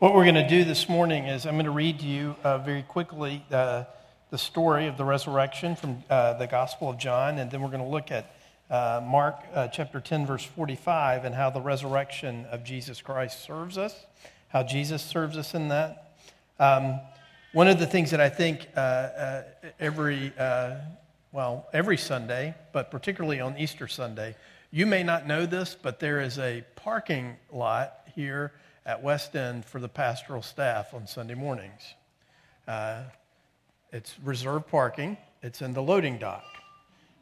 What we're going to do this morning is I'm going to read to you very quickly the story of the resurrection from the Gospel of John, and then we're going to look at Mark chapter 10, verse 45, and how the resurrection of Jesus Christ serves us, how Jesus serves us in that. One of the things that I think every Sunday, but particularly on Easter Sunday, you may not know this, but there is a parking lot here at West End for the pastoral staff on Sunday mornings. It's reserved parking. It's in the loading dock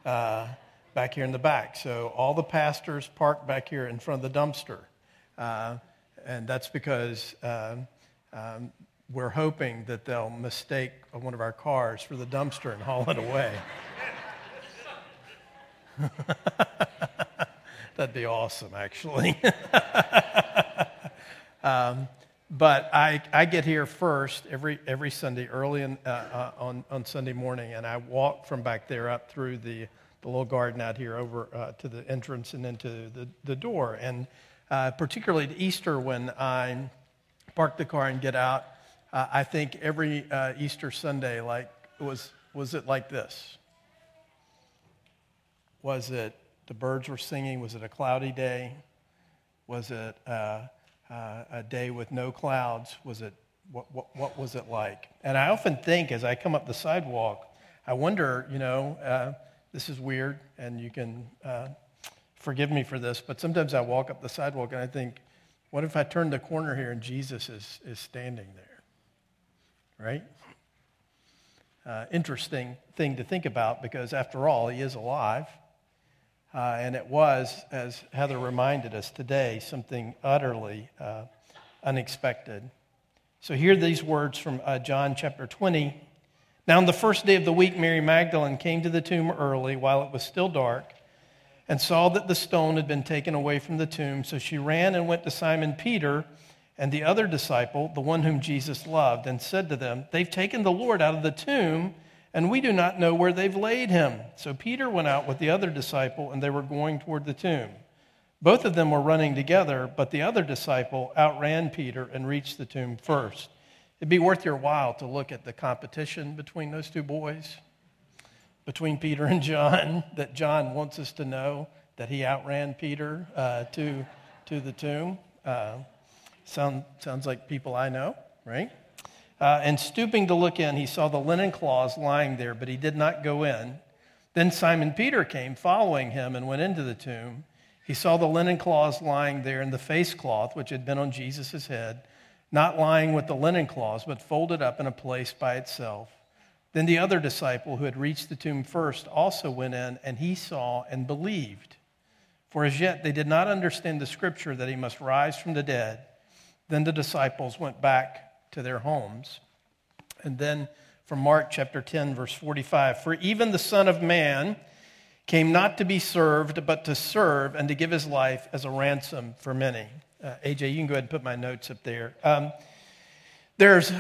back here in the back. So all the pastors park back here in front of the dumpster. And that's because we're hoping that they'll mistake one of our cars for the dumpster and haul it away. That'd be awesome, actually. But I get here first every Sunday early on Sunday morning, and I walk from back there up through the little garden out here over to the entrance and into the door. And particularly at Easter, when I park the car and get out, I think every Easter Sunday, like, was it like this? Was it the birds were singing? Was it a cloudy day? Was it a day with no clouds? Was it what was it like? And I often think, as I come up the sidewalk, I wonder. This is weird, and you can forgive me for this, but sometimes I walk up the sidewalk and I think, what if I turn the corner here and Jesus is standing there? Right? Interesting thing to think about, because after all, he is alive. And it was, as Heather reminded us today, something utterly unexpected. So hear these words from John chapter 20. Now on the first day of the week, Mary Magdalene came to the tomb early while it was still dark and saw that the stone had been taken away from the tomb. So she ran and went to Simon Peter and the other disciple, the one whom Jesus loved, and said to them, "They've taken the Lord out of the tomb, and we do not know where they've laid him." So Peter went out with the other disciple, and they were going toward the tomb. Both of them were running together, but the other disciple outran Peter and reached the tomb first. It'd be worth your while to look at the competition between those two boys, between Peter and John, that John wants us to know that he outran Peter to the tomb. Sounds like people I know, right? And stooping to look in, he saw the linen cloths lying there, but he did not go in. Then Simon Peter came, following him, and went into the tomb. He saw the linen cloths lying there, and the face cloth, which had been on Jesus' head, not lying with the linen cloths, but folded up in a place by itself. Then the other disciple, who had reached the tomb first, also went in, and he saw and believed. For as yet they did not understand the scripture that he must rise from the dead. Then the disciples went back to their homes. And then from Mark chapter 10, verse 45, "For even the Son of Man came not to be served, but to serve and to give his life as a ransom for many." AJ, you can go ahead and put my notes up there. There's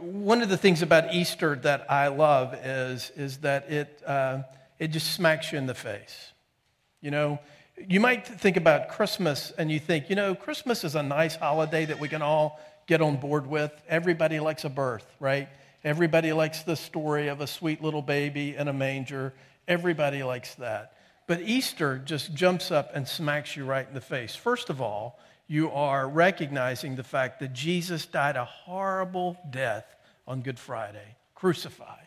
one of the things about Easter that I love is that it just smacks you in the face. You know, you might think about Christmas and you think, Christmas is a nice holiday that we can all get on board with. Everybody likes a birth, right? Everybody likes the story of a sweet little baby in a manger. Everybody likes that. But Easter just jumps up and smacks you right in the face. First of all, you are recognizing the fact that Jesus died a horrible death on Good Friday, crucified.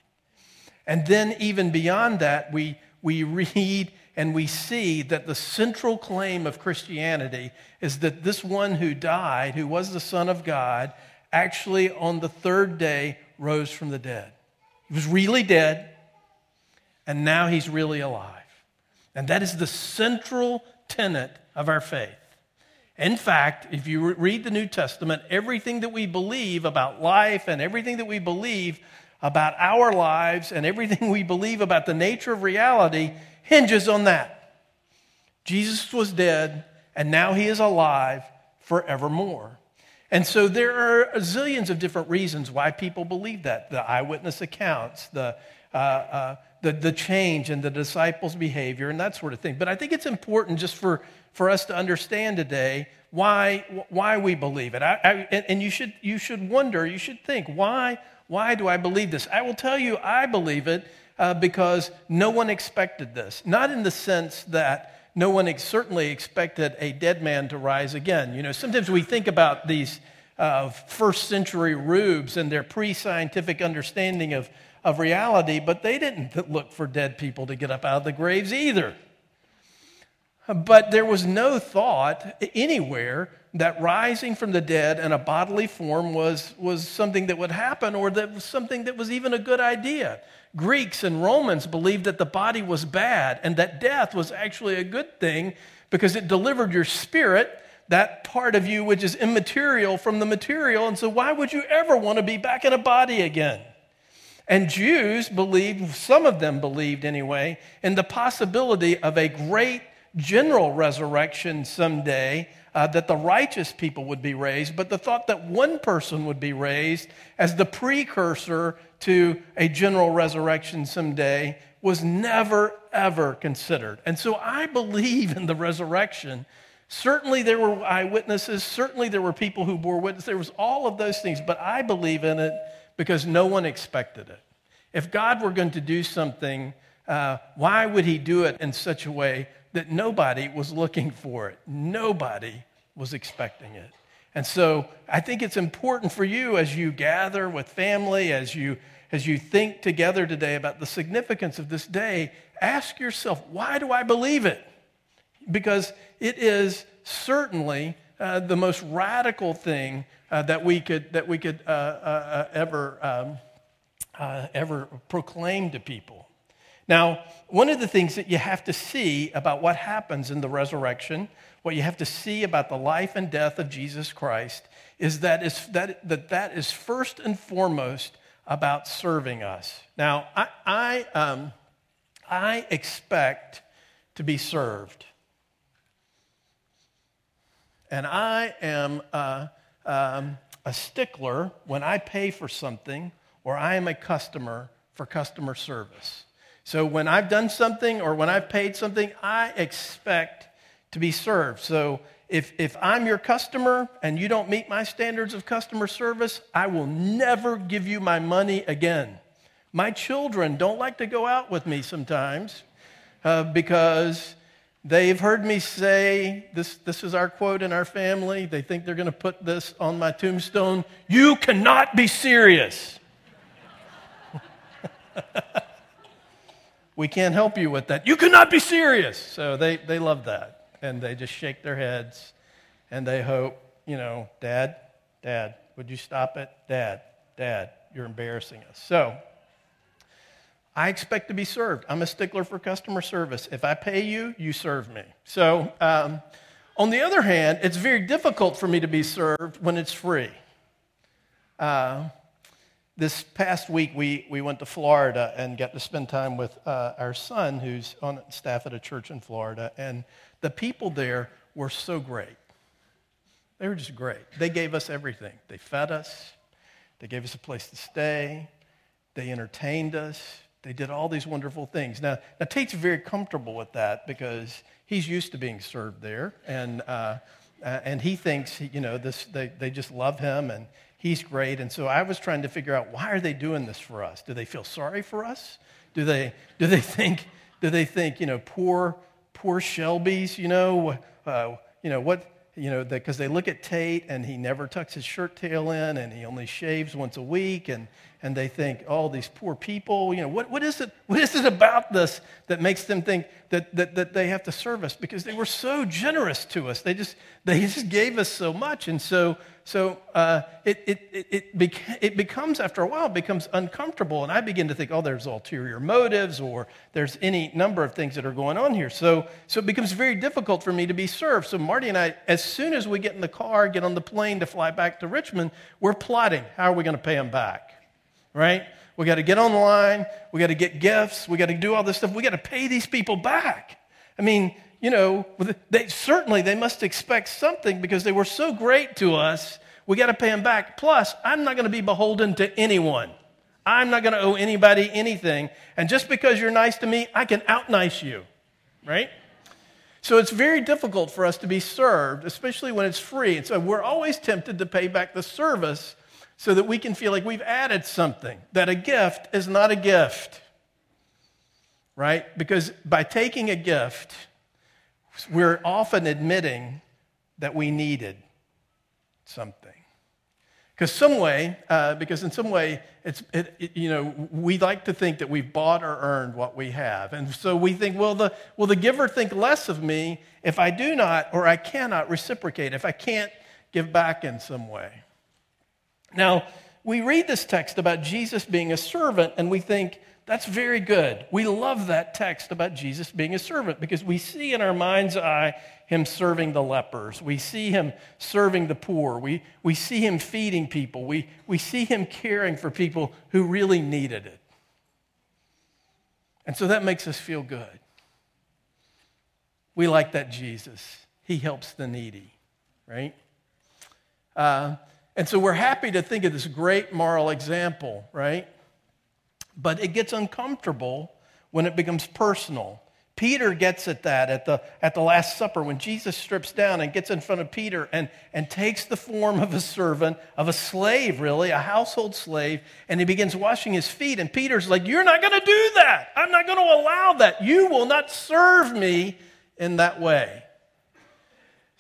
And then even beyond that, we read and we see that the central claim of Christianity is that this one who died, who was the Son of God, actually on the third day rose from the dead. He was really dead, and now he's really alive. And that is the central tenet of our faith. In fact, if you read the New Testament, everything that we believe about life and everything that we believe about our lives and everything we believe about the nature of reality hinges on that. Jesus was dead, and now he is alive forevermore. And so there are zillions of different reasons why people believe that. The eyewitness accounts, the change in the disciples' behavior and that sort of thing. But I think it's important just for us to understand today why we believe it. And you should wonder, you should think, why do I believe this? I will tell you I believe it because no one expected this. Not in the sense that no one certainly expected a dead man to rise again. You know, sometimes we think about these first century rubes and their pre-scientific understanding of reality, but they didn't look for dead people to get up out of the graves either. But there was no thought anywhere that rising from the dead in a bodily form was something that would happen, or that was something that was even a good idea. Greeks and Romans believed that the body was bad and that death was actually a good thing because it delivered your spirit, that part of you which is immaterial, from the material. And so why would you ever want to be back in a body again? And Jews believed, some of them believed anyway, in the possibility of a great general resurrection someday, that the righteous people would be raised, but the thought that one person would be raised as the precursor to a general resurrection someday was never, ever considered. And so I believe in the resurrection. Certainly there were eyewitnesses. Certainly there were people who bore witness. There was all of those things, but I believe in it because no one expected it. If God were going to do something, why would he do it in such a way that nobody was looking for it? Nobody was expecting it. And so I think it's important for you as you gather with family, as you think together today about the significance of this day, ask yourself, why do I believe it? Because it is certainly the most radical thing that we could ever proclaim to people. Now, one of the things that you have to see about what happens in the resurrection, what you have to see about the life and death of Jesus Christ, is that is first and foremost about serving us. Now, I expect to be served, and I am a stickler when I pay for something, or I am a customer for customer service. So when I've done something or when I've paid something, I expect to be served. So if I'm your customer and you don't meet my standards of customer service, I will never give you my money again. My children don't like to go out with me sometimes because they've heard me say, this is our quote in our family, they think they're going to put this on my tombstone, "You cannot be serious." "We can't help you with that." "You cannot be serious." So they love that. And they just shake their heads and they hope, you know, Dad, would you stop it? Dad, you're embarrassing us. So I expect to be served. I'm a stickler for customer service. If I pay you, you serve me. So on the other hand, it's very difficult for me to be served when it's free. This past week, we went to Florida and got to spend time with our son, who's on staff at a church in Florida, and the people there were so great. They were just great. They gave us everything. They fed us. They gave us a place to stay. They entertained us. They did all these wonderful things. Now Tate's very comfortable with that because he's used to being served there, and he thinks, you know, they just love him, and he's great. And so I was trying to figure out, why are they doing this for us? Do they feel sorry for us? Do they think, you know, poor Shelby's, because they look at Tate and he never tucks his shirt tail in and he only shaves once a week, and they think, oh, these poor people, you know, what is it about this that makes them think that they have to serve us? Because they were so generous to us. They just gave us so much. And so it becomes, after a while, it becomes uncomfortable, and I begin to think, oh, there's ulterior motives, or there's any number of things that are going on here. So it becomes very difficult for me to be served. So Marty and I, as soon as we get in the car, get on the plane to fly back to Richmond, we're plotting, how are we going to pay them back, right? We got to get online, we got to get gifts, we got to do all this stuff, we got to pay these people back. I mean, you know, they must expect something because they were so great to us. We got to pay them back. Plus, I'm not going to be beholden to anyone. I'm not going to owe anybody anything. And just because you're nice to me, I can out-nice you, right? So it's very difficult for us to be served, especially when it's free. And so we're always tempted to pay back the service so that we can feel like we've added something, that a gift is not a gift, right? Because by taking a gift, we're often admitting that we needed something. Because in some way, we like to think that we've bought or earned what we have, and so we think, will the giver think less of me if I do not or I cannot reciprocate, if I can't give back in some way? Now, we read this text about Jesus being a servant, and we think that's very good. We love that text about Jesus being a servant because we see in our mind's eye him serving the lepers. We see him serving the poor. We see him feeding people. We see him caring for people who really needed it. And so that makes us feel good. We like that Jesus. He helps the needy, right? And so we're happy to think of this great moral example, right? But it gets uncomfortable when it becomes personal. Peter gets at that at the Last Supper when Jesus strips down and gets in front of Peter and takes the form of a servant, of a slave really, a household slave, and he begins washing his feet. And Peter's like, you're not going to do that. I'm not going to allow that. You will not serve me in that way.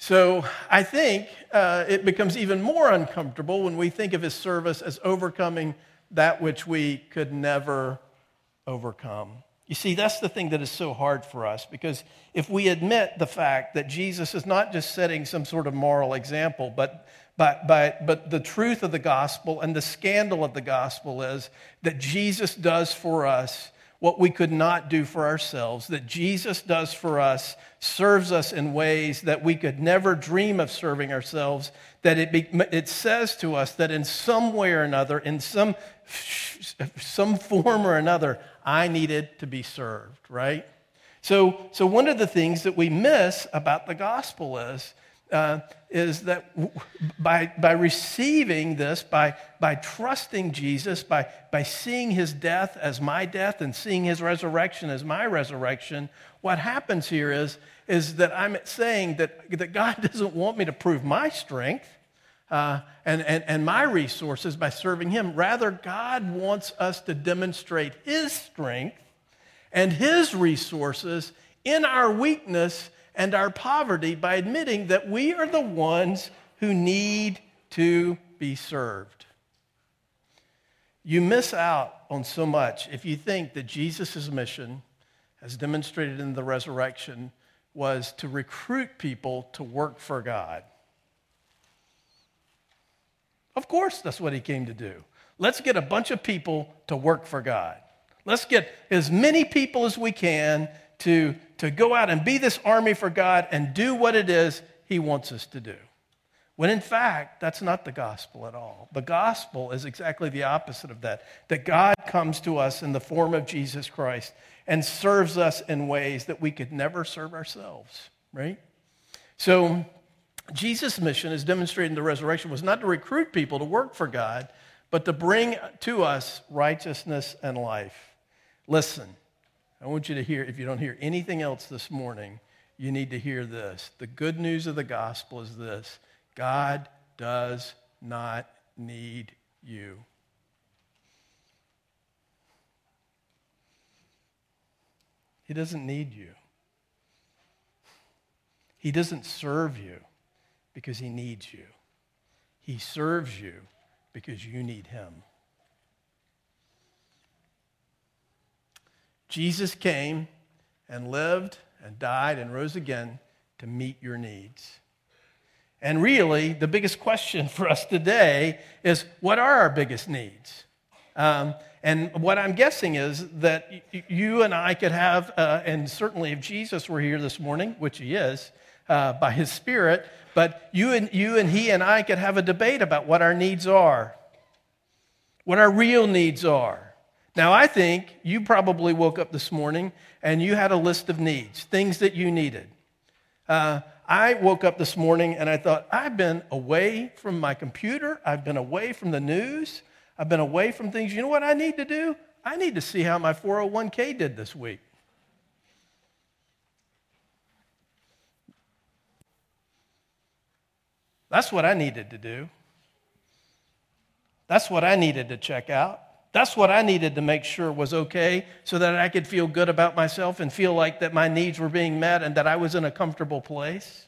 So I think it becomes even more uncomfortable when we think of his service as overcoming that which we could never overcome. You see, that's the thing that is so hard for us, because if we admit the fact that Jesus is not just setting some sort of moral example, but the truth of the gospel and the scandal of the gospel is that Jesus does for us what we could not do for ourselves, that Jesus does for us, serves us in ways that we could never dream of serving ourselves, that it says to us that in some way or another, in some form or another, I needed to be served, right? So one of the things that we miss about the gospel is that by receiving this, by trusting Jesus, by seeing his death as my death and seeing his resurrection as my resurrection, what happens here is that I'm saying that God doesn't want me to prove my strength and my resources by serving him. Rather, God wants us to demonstrate his strength and his resources in our weakness and our poverty by admitting that we are the ones who need to be served. You miss out on so much if you think that Jesus' mission, as demonstrated in the resurrection, was to recruit people to work for God. Of course, that's what he came to do. Let's get a bunch of people to work for God. Let's get as many people as we can to go out and be this army for God and do what it is he wants us to do. When in fact, that's not the gospel at all. The gospel is exactly the opposite of that, that God comes to us in the form of Jesus Christ and serves us in ways that we could never serve ourselves, right? So Jesus' mission, as demonstrated in the resurrection, was not to recruit people to work for God, but to bring to us righteousness and life. Listen. I want you to hear, if you don't hear anything else this morning, you need to hear this. The good news of the gospel is this: God does not need you. He doesn't need you. He doesn't serve you because he needs you. He serves you because you need him. Jesus came and lived and died and rose again to meet your needs. And really, the biggest question for us today is, what are our biggest needs? And what I'm guessing is that you and I could have, and certainly if Jesus were here this morning, which he is, by his Spirit, but you and he and I could have a debate about what our needs are, what our real needs are. Now, I think you probably woke up this morning and you had a list of needs, things that you needed. I woke up this morning and I thought, I've been away from my computer. I've been away from the news. I've been away from things. You know what I need to do? I need to see how my 401k did this week. That's what I needed to do. That's what I needed to check out. That's what I needed to make sure was okay so that I could feel good about myself and feel like that my needs were being met and that I was in a comfortable place.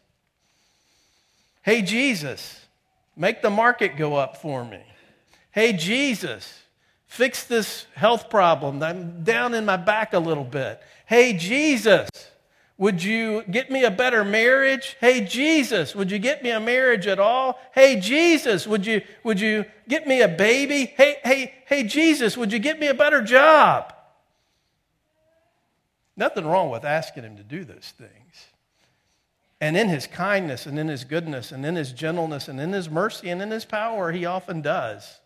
Hey, Jesus, make the market go up for me. Hey, Jesus, fix this health problem. I'm down in my back a little bit. Hey, Jesus, would you get me a better marriage? Hey, Jesus, would you get me a marriage at all? Hey, Jesus, would you get me a baby? Hey, Jesus, would you get me a better job? Nothing wrong with asking him to do those things. And in his kindness and in his goodness and in his gentleness and in his mercy and in his power, he often does.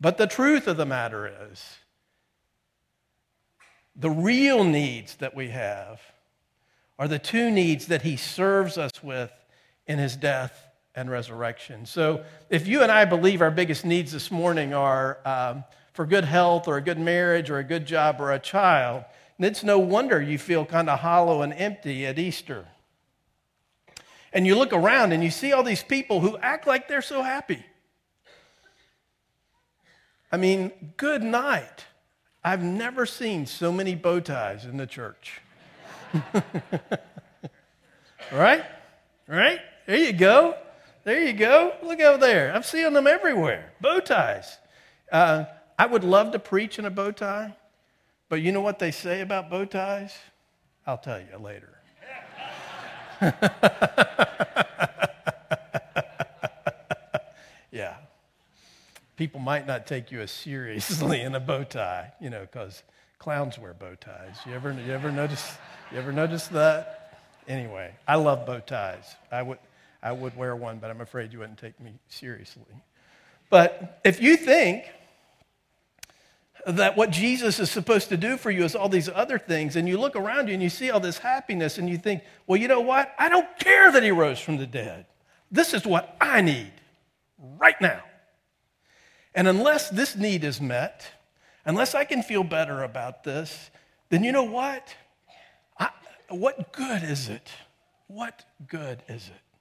But the truth of the matter is, the real needs that we have are the two needs that he serves us with in his death and resurrection. So if you and I believe our biggest needs this morning are for good health or a good marriage or a good job or a child, then it's no wonder you feel kind of hollow and empty at Easter. And you look around and you see all these people who act like they're so happy. I mean, good night. I've never seen so many bow ties in the church. Right? There you go. Look over there. I'm seeing them everywhere. Bow ties. I would love to preach in a bow tie, but you know what they say about bow ties? I'll tell you later. Yeah. People might not take you as seriously in a bow tie, you know, because clowns wear bow ties. You ever notice that? Anyway, I love bow ties. I would wear one, but I'm afraid you wouldn't take me seriously. But if you think that what Jesus is supposed to do for you is all these other things, and you look around you and you see all this happiness, and you think, well, you know what? I don't care that he rose from the dead. This is what I need right now. And unless this need is met, unless I can feel better about this, then you know what? What good is it? What good is it?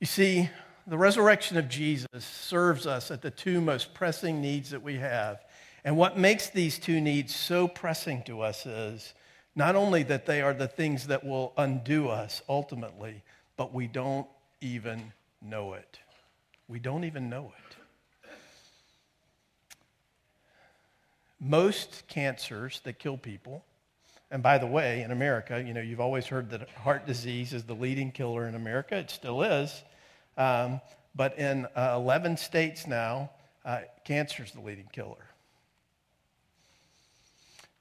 You see, the resurrection of Jesus serves us at the two most pressing needs that we have. And what makes these two needs so pressing to us is not only that they are the things that will undo us ultimately, but we don't even know it. We don't even know it. Most cancers that kill people, and by the way, in America, you know, you've always heard that heart disease is the leading killer in America. It still is. But in 11 states now, cancer is the leading killer.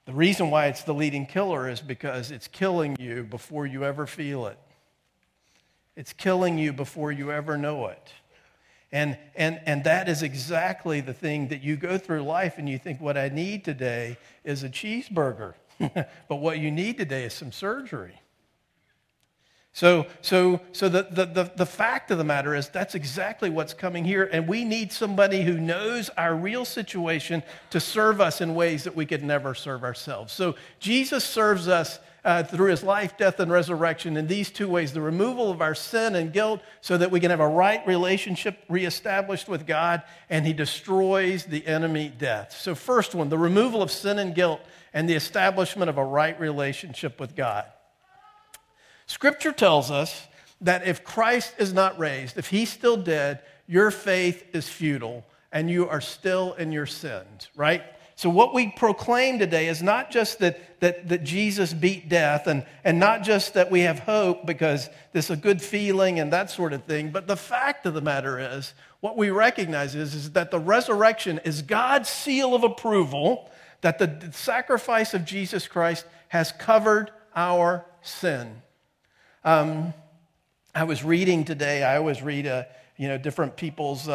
The reason why it's the leading killer is because it's killing you before you ever feel it. It's killing you before you ever know it. And that is exactly the thing that you go through life and you think, what I need today is a cheeseburger. But what you need today is some surgery. So the fact of the matter is that's exactly what's coming here. And we need somebody who knows our real situation to serve us in ways that we could never serve ourselves. So Jesus serves us through his life, death, and resurrection in these two ways, the removal of our sin and guilt so that we can have a right relationship reestablished with God, and he destroys the enemy, death. So first one, the removal of sin and guilt and the establishment of a right relationship with God. Scripture tells us that if Christ is not raised, if he's still dead, your faith is futile and you are still in your sins, right? So what we proclaim today is not just that Jesus beat death and not just that we have hope because this is a good feeling and that sort of thing, but the fact of the matter is, what we recognize is that the resurrection is God's seal of approval that the sacrifice of Jesus Christ has covered our sin. I was reading today, I always read different people's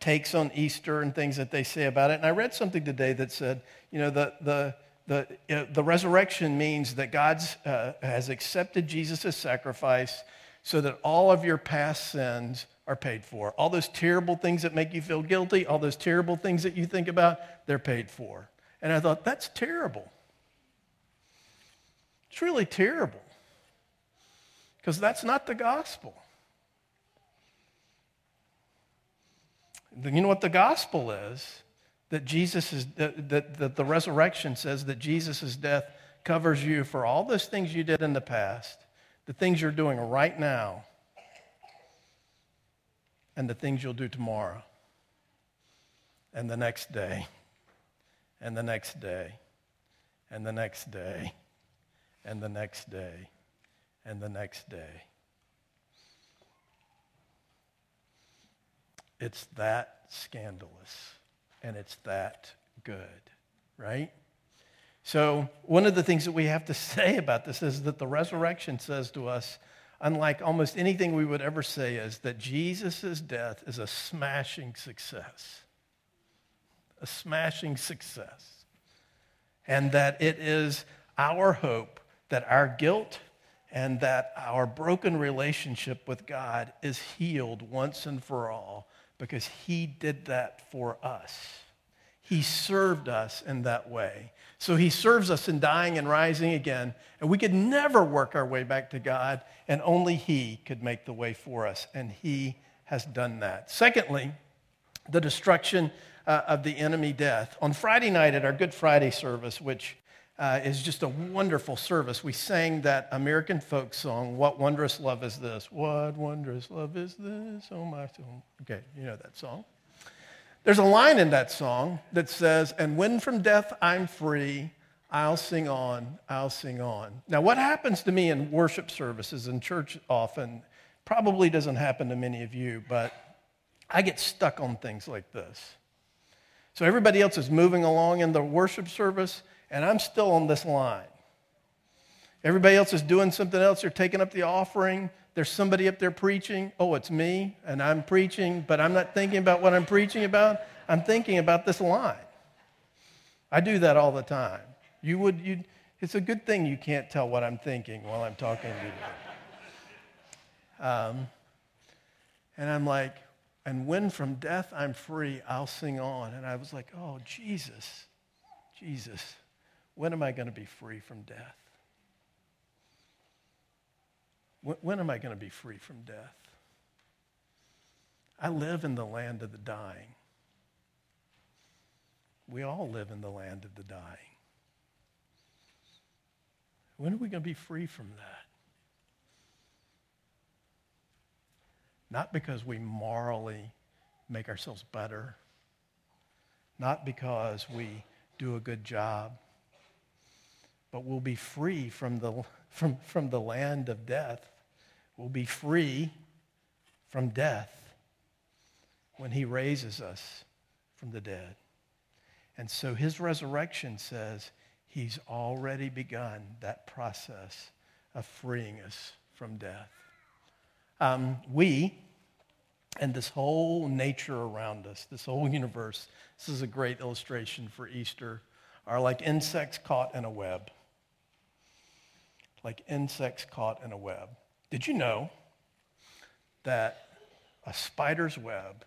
takes on Easter and things that they say about it. And I read something today that said, you know, the resurrection means that God has accepted Jesus' sacrifice so that all of your past sins are paid for. All those terrible things that make you feel guilty, all those terrible things that you think about, they're paid for. And I thought, that's terrible. It's really terrible because that's not the gospel. You know what the gospel is? That Jesus is that the resurrection says that Jesus' death covers you for all those things you did in the past, the things you're doing right now, and the things you'll do tomorrow, and the next day, and the next day, and the next day, and the next day, and the next day. It's that scandalous, and it's that good, right? So one of the things that we have to say about this is that the resurrection says to us, unlike almost anything we would ever say, is that Jesus' death is a smashing success. A smashing success. And that it is our hope that our guilt and that our broken relationship with God is healed once and for all, because he did that for us. He served us in that way. So he serves us in dying and rising again, and we could never work our way back to God, and only he could make the way for us, and he has done that. Secondly, the destruction of the enemy, death. On Friday night at our Good Friday service, which is just a wonderful service, we sang that American folk song, What Wondrous Love Is This? What wondrous love is this? Oh, my soul. Okay, you know that song. There's a line in that song that says, and when from death I'm free, I'll sing on, I'll sing on. Now, what happens to me in worship services in church often probably doesn't happen to many of you, but I get stuck on things like this. So everybody else is moving along in the worship service, and I'm still on this line. Everybody else is doing something else. They're taking up the offering. There's somebody up there preaching. Oh, it's me, and I'm preaching, but I'm not thinking about what I'm preaching about. I'm thinking about this line. I do that all the time. It's a good thing you can't tell what I'm thinking while I'm talking to you. And I'm like, and when from death I'm free, I'll sing on. And I was like, oh, Jesus, when am I going to be free from death? When am I going to be free from death? I live in the land of the dying. We all live in the land of the dying. When are we going to be free from that? Not because we morally make ourselves better. Not because we do a good job, but we'll be free from the land of death. We'll be free from death when he raises us from the dead. And so his resurrection says he's already begun that process of freeing us from death. And this whole nature around us, this whole universe, this is a great illustration for Easter, are like insects caught in a web. Like insects caught in a web. Did you know that a spider's web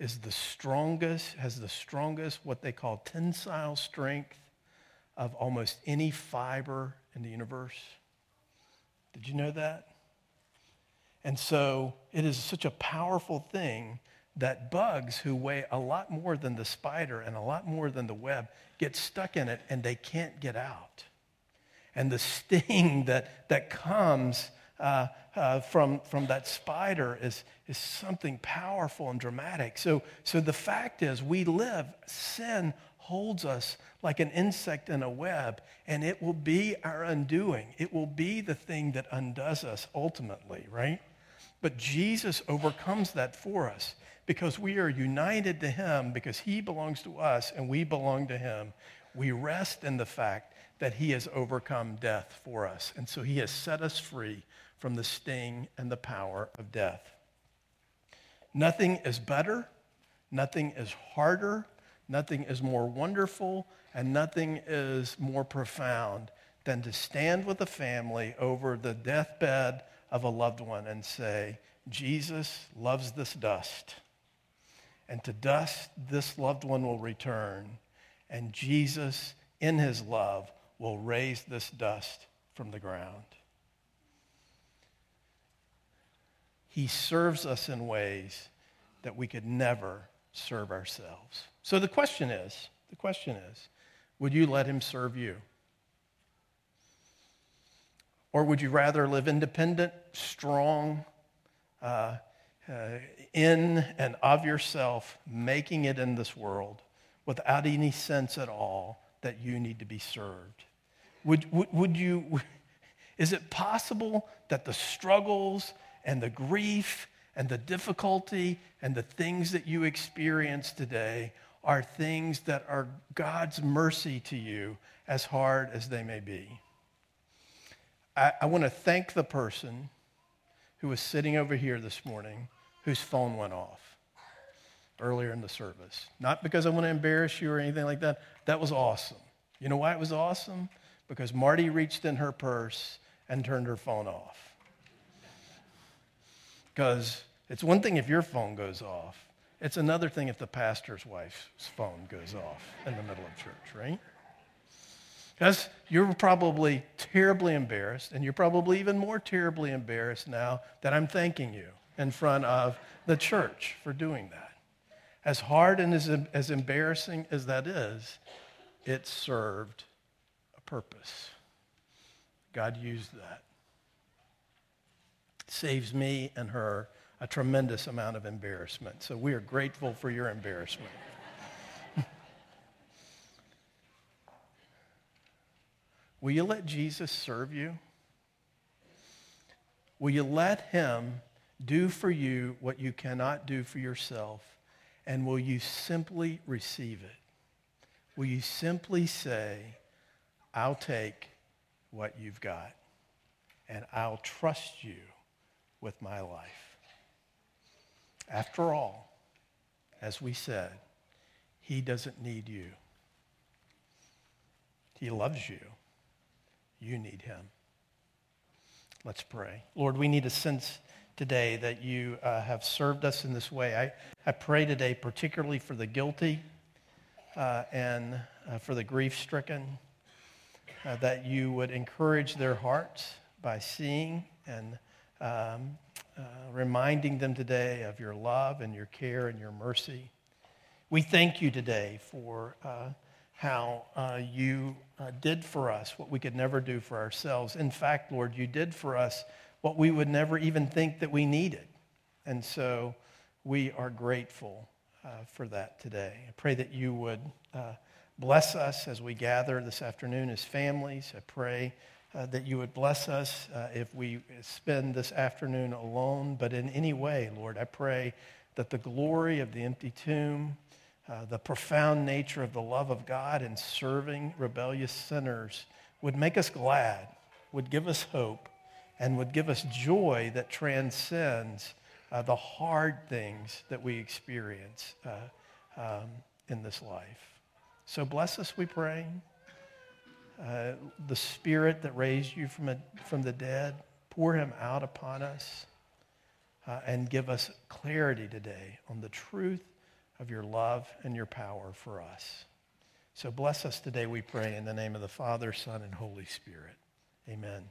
is has the strongest, what they call tensile strength of almost any fiber in the universe? Did you know that? And so it is such a powerful thing that bugs who weigh a lot more than the spider and a lot more than the web get stuck in it and they can't get out. And the sting that comes from that spider is something powerful and dramatic. So the fact is we live, sin holds us like an insect in a web, and it will be our undoing. It will be the thing that undoes us ultimately, right? But Jesus overcomes that for us because we are united to him, because he belongs to us and we belong to him. We rest in the fact that he has overcome death for us. And so he has set us free from the sting and the power of death. Nothing is better. Nothing is harder. Nothing is more wonderful. And nothing is more profound than to stand with a family over the deathbed of a loved one and say, Jesus loves this dust, and to dust this loved one will return, and Jesus in his love will raise this dust from the ground. He serves us in ways that we could never serve ourselves. So the question is, would you let him serve you? Or would you rather live independent, strong, in and of yourself, making it in this world without any sense at all that you need to be served? Would you? Is it possible that the struggles and the grief and the difficulty and the things that you experience today are things that are God's mercy to you, as hard as they may be? I want to thank the person who was sitting over here this morning whose phone went off earlier in the service. Not because I want to embarrass you or anything like that. That was awesome. You know why it was awesome? Because Marty reached in her purse and turned her phone off. Because it's one thing if your phone goes off. It's another thing if the pastor's wife's phone goes off in the middle of church, right? Because you're probably terribly embarrassed, and you're probably even more terribly embarrassed now that I'm thanking you in front of the church for doing that. As hard and as embarrassing as that is, it served a purpose. God used that. Saves me and her a tremendous amount of embarrassment. So we are grateful for your embarrassment. Will you let Jesus serve you? Will you let him do for you what you cannot do for yourself? And will you simply receive it? Will you simply say, I'll take what you've got, and I'll trust you with my life? After all, as we said, he doesn't need you. He loves you. You need him. Let's pray. Lord, we need a sense today that you have served us in this way. I pray today particularly for the guilty and for the grief-stricken, that you would encourage their hearts by seeing and reminding them today of your love and your care and your mercy. We thank you today for how you did for us what we could never do for ourselves. In fact, Lord, you did for us what we would never even think that we needed. And so we are grateful for that today. I pray that you would bless us as we gather this afternoon as families. I pray that you would bless us if we spend this afternoon alone. But in any way, Lord, I pray that the glory of the empty tomb, the profound nature of the love of God in serving rebellious sinners would make us glad, would give us hope, and would give us joy that transcends the hard things that we experience in this life. So bless us, we pray. The Spirit that raised you from the dead, pour him out upon us and give us clarity today on the truth of your love and your power for us. So bless us today, we pray, in the name of the Father, Son, and Holy Spirit. Amen.